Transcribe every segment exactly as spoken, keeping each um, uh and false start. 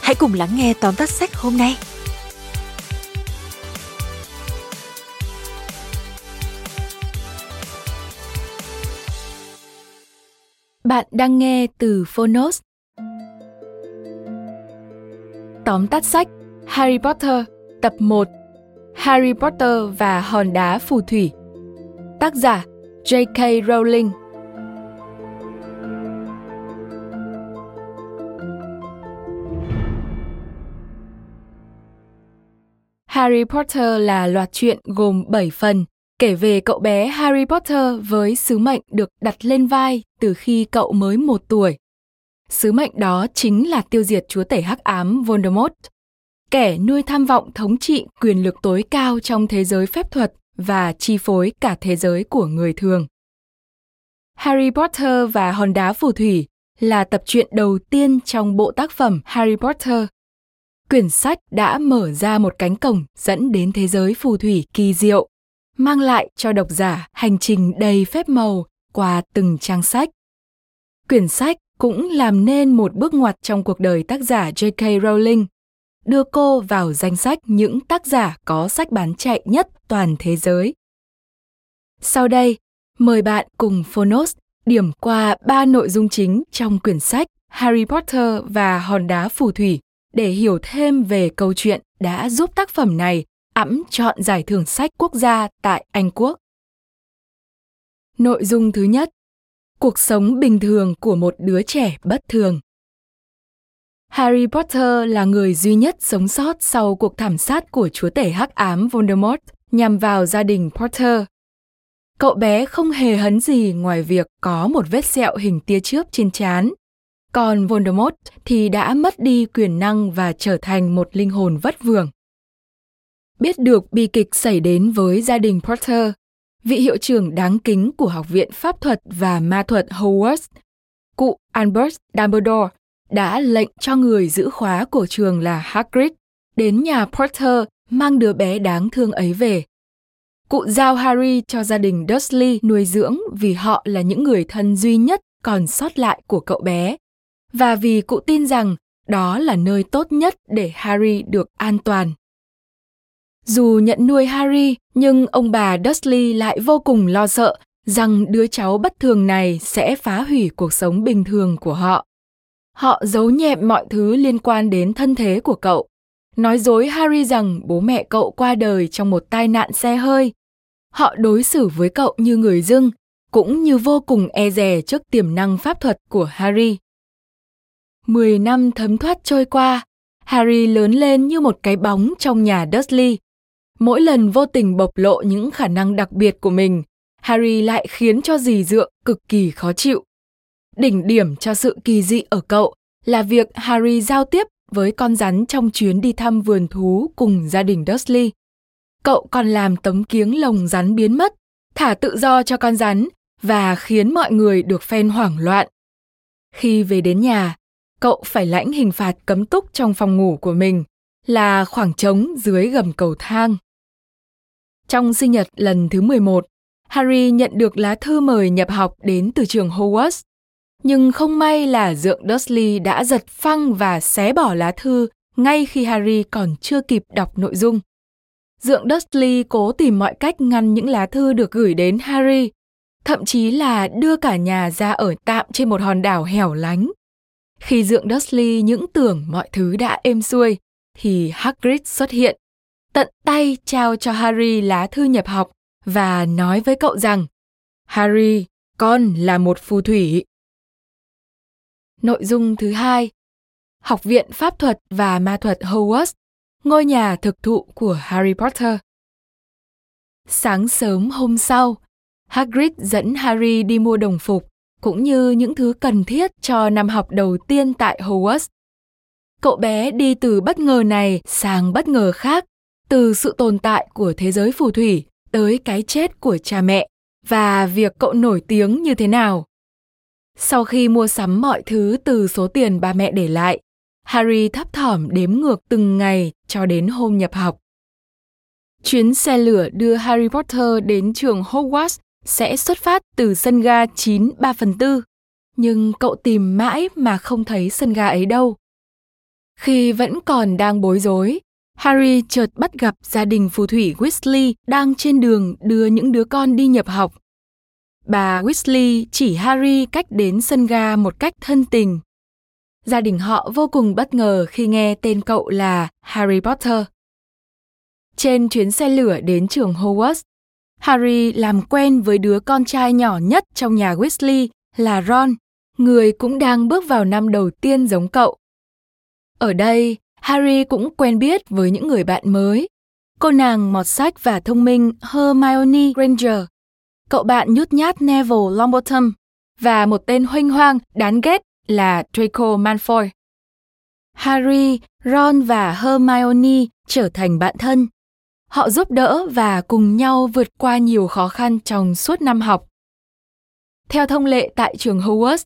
hãy cùng lắng nghe tóm tắt sách hôm nay. Bạn đang nghe từ Fonos. Tóm tắt sách Harry Potter tập một: Harry Potter và hòn đá phù thủy. Tác giả J K Rowling. Harry Potter là loạt truyện gồm bảy phần, kể về cậu bé Harry Potter với sứ mệnh được đặt lên vai từ khi cậu mới một tuổi. Sứ mệnh đó chính là tiêu diệt chúa tể hắc ám Voldemort, kẻ nuôi tham vọng thống trị quyền lực tối cao trong thế giới phép thuật và chi phối cả thế giới của người thường. Harry Potter và hòn đá phù thủy là tập truyện đầu tiên trong bộ tác phẩm Harry Potter. Quyển sách đã mở ra một cánh cổng dẫn đến thế giới phù thủy kỳ diệu, mang lại cho độc giả hành trình đầy phép màu qua từng trang sách. Quyển sách cũng làm nên một bước ngoặt trong cuộc đời tác giả J K Rowling, đưa cô vào danh sách những tác giả có sách bán chạy nhất toàn thế giới. Sau đây, mời bạn cùng Fonos điểm qua ba nội dung chính trong quyển sách Harry Potter và hòn đá phù thủy để hiểu thêm về câu chuyện đã giúp tác phẩm này ẵm chọn giải thưởng sách quốc gia tại Anh Quốc. Nội dung thứ nhất: cuộc sống bình thường của một đứa trẻ bất thường. Harry Potter là người duy nhất sống sót sau cuộc thảm sát của chúa tể hắc ám Voldemort nhằm vào gia đình Potter. Cậu bé không hề hấn gì ngoài việc có một vết sẹo hình tia chớp trên trán. Còn Voldemort thì đã mất đi quyền năng và trở thành một linh hồn vất vưởng. Biết được bi kịch xảy đến với gia đình Potter, vị hiệu trưởng đáng kính của Học viện Pháp thuật và Ma thuật Hogwarts, cụ Albus Dumbledore, đã lệnh cho người giữ khóa của trường là Hagrid đến nhà Potter mang đứa bé đáng thương ấy về. Cụ giao Harry cho gia đình Dursley nuôi dưỡng vì họ là những người thân duy nhất còn sót lại của cậu bé, và vì cụ tin rằng đó là nơi tốt nhất để Harry được an toàn. Dù nhận nuôi Harry, nhưng ông bà Dursley lại vô cùng lo sợ rằng đứa cháu bất thường này sẽ phá hủy cuộc sống bình thường của họ. Họ giấu nhẹm mọi thứ liên quan đến thân thế của cậu, nói dối Harry rằng bố mẹ cậu qua đời trong một tai nạn xe hơi. Họ đối xử với cậu như người dưng, cũng như vô cùng e dè trước tiềm năng pháp thuật của Harry. Mười năm thấm thoát trôi qua, Harry lớn lên như một cái bóng trong nhà Dursley. Mỗi lần vô tình bộc lộ những khả năng đặc biệt của mình, Harry lại khiến cho dì dượng cực kỳ khó chịu. Đỉnh điểm cho sự kỳ dị ở cậu là việc Harry giao tiếp với con rắn trong chuyến đi thăm vườn thú cùng gia đình Dursley. Cậu còn làm tấm kiếng lồng rắn biến mất, thả tự do cho con rắn và khiến mọi người được phen hoảng loạn. Khi về đến nhà, cậu phải lãnh hình phạt cấm túc trong phòng ngủ của mình là khoảng trống dưới gầm cầu thang. Trong sinh nhật lần thứ mười một, Harry nhận được lá thư mời nhập học đến từ trường Hogwarts. Nhưng không may là dượng Dursley đã giật phăng và xé bỏ lá thư ngay khi Harry còn chưa kịp đọc nội dung. Dượng Dursley cố tìm mọi cách ngăn những lá thư được gửi đến Harry, thậm chí là đưa cả nhà ra ở tạm trên một hòn đảo hẻo lánh. Khi dượng Dursley những tưởng mọi thứ đã êm xuôi, thì Hagrid xuất hiện, tận tay trao cho Harry lá thư nhập học và nói với cậu rằng: Harry, con là một phù thủy. Nội dung thứ hai, Học viện Pháp thuật và Ma thuật Hogwarts, ngôi nhà thực thụ của Harry Potter. Sáng sớm hôm sau, Hagrid dẫn Harry đi mua đồng phục cũng như những thứ cần thiết cho năm học đầu tiên tại Hogwarts. Cậu bé đi từ bất ngờ này sang bất ngờ khác, từ sự tồn tại của thế giới phù thủy tới cái chết của cha mẹ và việc cậu nổi tiếng như thế nào. Sau khi mua sắm mọi thứ từ số tiền ba mẹ để lại, Harry thấp thỏm đếm ngược từng ngày cho đến hôm nhập học. Chuyến xe lửa đưa Harry Potter đến trường Hogwarts sẽ xuất phát từ sân ga chín ba phần tư, nhưng cậu tìm mãi mà không thấy sân ga ấy đâu. Khi vẫn còn đang bối rối, Harry chợt bắt gặp gia đình phù thủy Weasley đang trên đường đưa những đứa con đi nhập học. Bà Weasley chỉ Harry cách đến sân ga một cách thân tình. Gia đình họ vô cùng bất ngờ khi nghe tên cậu là Harry Potter. Trên chuyến xe lửa đến trường Hogwarts, Harry làm quen với đứa con trai nhỏ nhất trong nhà Weasley là Ron, người cũng đang bước vào năm đầu tiên giống cậu. Ở đây, Harry cũng quen biết với những người bạn mới. Cô nàng mọt sách và thông minh Hermione Granger, cậu bạn nhút nhát Neville Longbottom và một tên huênh hoang đáng ghét là Draco Malfoy. Harry, Ron và Hermione trở thành bạn thân. Họ giúp đỡ và cùng nhau vượt qua nhiều khó khăn trong suốt năm học. Theo thông lệ tại trường Hogwarts,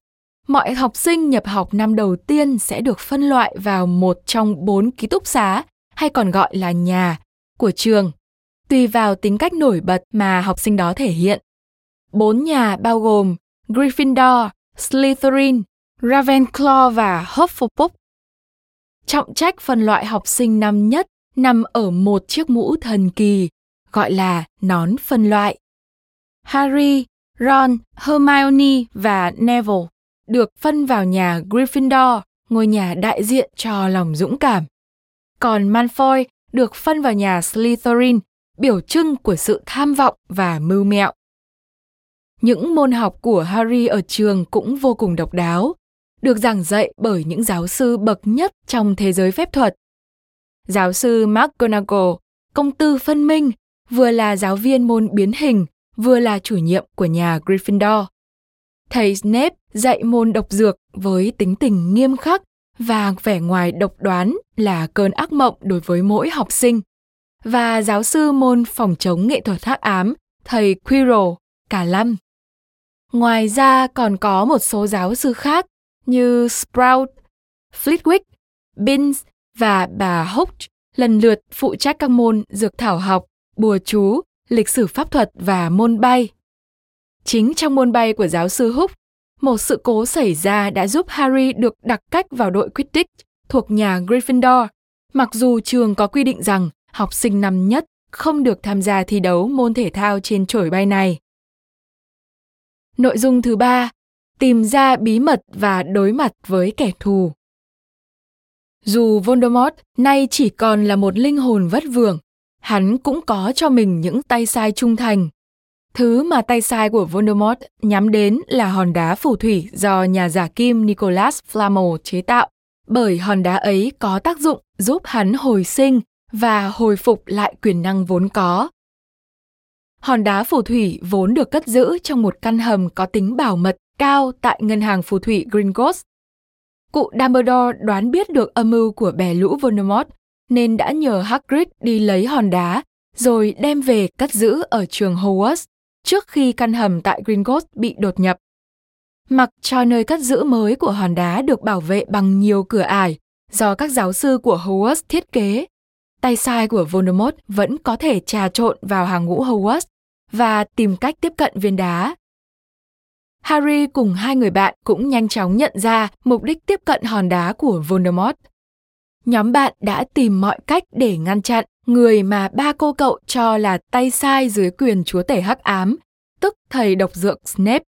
mọi học sinh nhập học năm đầu tiên sẽ được phân loại vào một trong bốn ký túc xá, hay còn gọi là nhà, của trường, tùy vào tính cách nổi bật mà học sinh đó thể hiện. Bốn nhà bao gồm Gryffindor, Slytherin, Ravenclaw và Hufflepuff. Trọng trách phân loại học sinh năm nhất nằm ở một chiếc mũ thần kỳ, gọi là nón phân loại. Harry, Ron, Hermione và Neville được phân vào nhà Gryffindor, ngôi nhà đại diện cho lòng dũng cảm. Còn Malfoy được phân vào nhà Slytherin, biểu trưng của sự tham vọng và mưu mẹo. Những môn học của Harry ở trường cũng vô cùng độc đáo, được giảng dạy bởi những giáo sư bậc nhất trong thế giới phép thuật. Giáo sư McGonagall, công tư phân minh, vừa là giáo viên môn biến hình, vừa là chủ nhiệm của nhà Gryffindor. Thầy Snape dạy môn độc dược với tính tình nghiêm khắc và vẻ ngoài độc đoán là cơn ác mộng đối với mỗi học sinh. Và giáo sư môn phòng chống nghệ thuật hắc ám, thầy Quirrell, cả năm. Ngoài ra còn có một số giáo sư khác như Sprout, Flitwick, Binns và bà Hooch lần lượt phụ trách các môn dược thảo học, bùa chú, lịch sử pháp thuật và môn bay. Chính trong môn bay của giáo sư Hooch, một sự cố xảy ra đã giúp Harry được đặc cách vào đội Quidditch thuộc nhà Gryffindor, mặc dù trường có quy định rằng học sinh năm nhất không được tham gia thi đấu môn thể thao trên chổi bay này. Nội dung thứ ba, tìm ra bí mật và đối mặt với kẻ thù. Dù Voldemort nay chỉ còn là một linh hồn vất vưởng, hắn cũng có cho mình những tay sai trung thành. Thứ mà tay sai của Voldemort nhắm đến là hòn đá phù thủy do nhà giả kim Nicolas Flamel chế tạo, bởi hòn đá ấy có tác dụng giúp hắn hồi sinh và hồi phục lại quyền năng vốn có. Hòn đá phù thủy vốn được cất giữ trong một căn hầm có tính bảo mật cao tại ngân hàng phù thủy Gringotts. Cụ Dumbledore đoán biết được âm mưu của bè lũ Voldemort nên đã nhờ Hagrid đi lấy hòn đá rồi đem về cất giữ ở trường Hogwarts trước khi căn hầm tại Gringotts bị đột nhập. Mặc cho nơi cất giữ mới của hòn đá được bảo vệ bằng nhiều cửa ải do các giáo sư của Hogwarts thiết kế, tay sai của Voldemort vẫn có thể trà trộn vào hàng ngũ Hogwarts và tìm cách tiếp cận viên đá. Harry cùng hai người bạn cũng nhanh chóng nhận ra mục đích tiếp cận hòn đá của Voldemort. Nhóm bạn đã tìm mọi cách để ngăn chặn người mà ba cô cậu cho là tay sai dưới quyền chúa tể hắc ám, tức thầy độc dược Snape.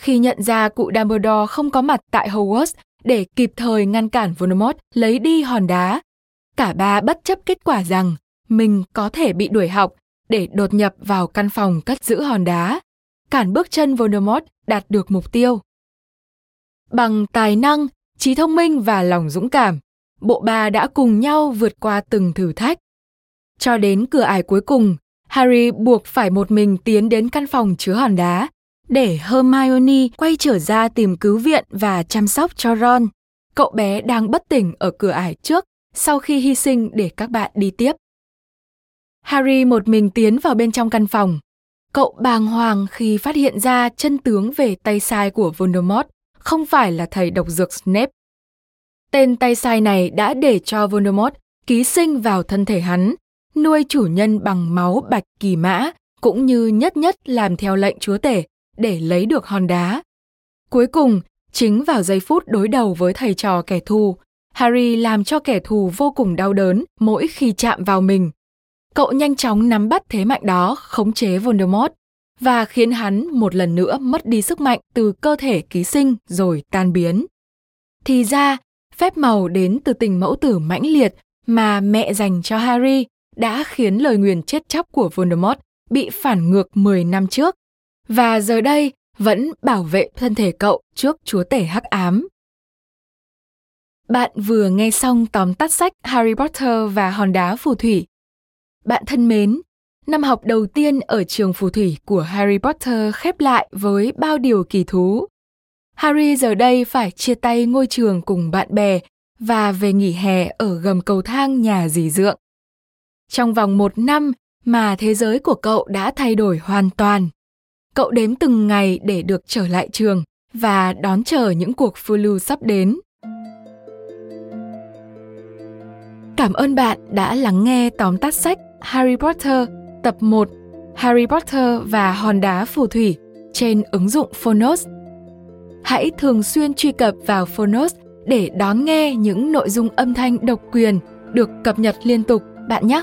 Khi nhận ra cụ Dumbledore không có mặt tại Hogwarts để kịp thời ngăn cản Voldemort lấy đi hòn đá, cả ba bất chấp kết quả rằng mình có thể bị đuổi học để đột nhập vào căn phòng cất giữ hòn đá, cản bước chân Voldemort đạt được mục tiêu. Bằng tài năng, trí thông minh và lòng dũng cảm, bộ ba đã cùng nhau vượt qua từng thử thách. Cho đến cửa ải cuối cùng, Harry buộc phải một mình tiến đến căn phòng chứa hòn đá để Hermione quay trở ra tìm cứu viện và chăm sóc cho Ron, cậu bé đang bất tỉnh ở cửa ải trước sau khi hy sinh để các bạn đi tiếp. Harry một mình tiến vào bên trong căn phòng. Cậu bàng hoàng khi phát hiện ra chân tướng về tay sai của Voldemort không phải là thầy độc dược Snape. Tên tay sai này đã để cho Voldemort ký sinh vào thân thể hắn, nuôi chủ nhân bằng máu bạch kỳ mã, cũng như nhất nhất làm theo lệnh chúa tể để lấy được hòn đá. Cuối cùng, chính vào giây phút đối đầu với thầy trò kẻ thù, Harry làm cho kẻ thù vô cùng đau đớn mỗi khi chạm vào mình. Cậu nhanh chóng nắm bắt thế mạnh đó, khống chế Voldemort và khiến hắn một lần nữa mất đi sức mạnh từ cơ thể ký sinh rồi tan biến. Thì ra, phép màu đến từ tình mẫu tử mãnh liệt mà mẹ dành cho Harry đã khiến lời nguyền chết chóc của Voldemort bị phản ngược mười năm trước và giờ đây vẫn bảo vệ thân thể cậu trước chúa tể hắc ám. Bạn vừa nghe xong tóm tắt sách Harry Potter và hòn đá phù thủy. Bạn thân mến, năm học đầu tiên ở trường phù thủy của Harry Potter khép lại với bao điều kỳ thú. Harry giờ đây phải chia tay ngôi trường cùng bạn bè và về nghỉ hè ở gầm cầu thang nhà dì Dượng. Trong vòng một năm mà thế giới của cậu đã thay đổi hoàn toàn. Cậu đếm từng ngày để được trở lại trường và đón chờ những cuộc phiêu lưu sắp đến. Cảm ơn bạn đã lắng nghe tóm tắt sách Harry Potter tập một Harry Potter và hòn đá phù thủy trên ứng dụng Fonos. Hãy thường xuyên truy cập vào Fonos để đón nghe những nội dung âm thanh độc quyền được cập nhật liên tục bạn nhé.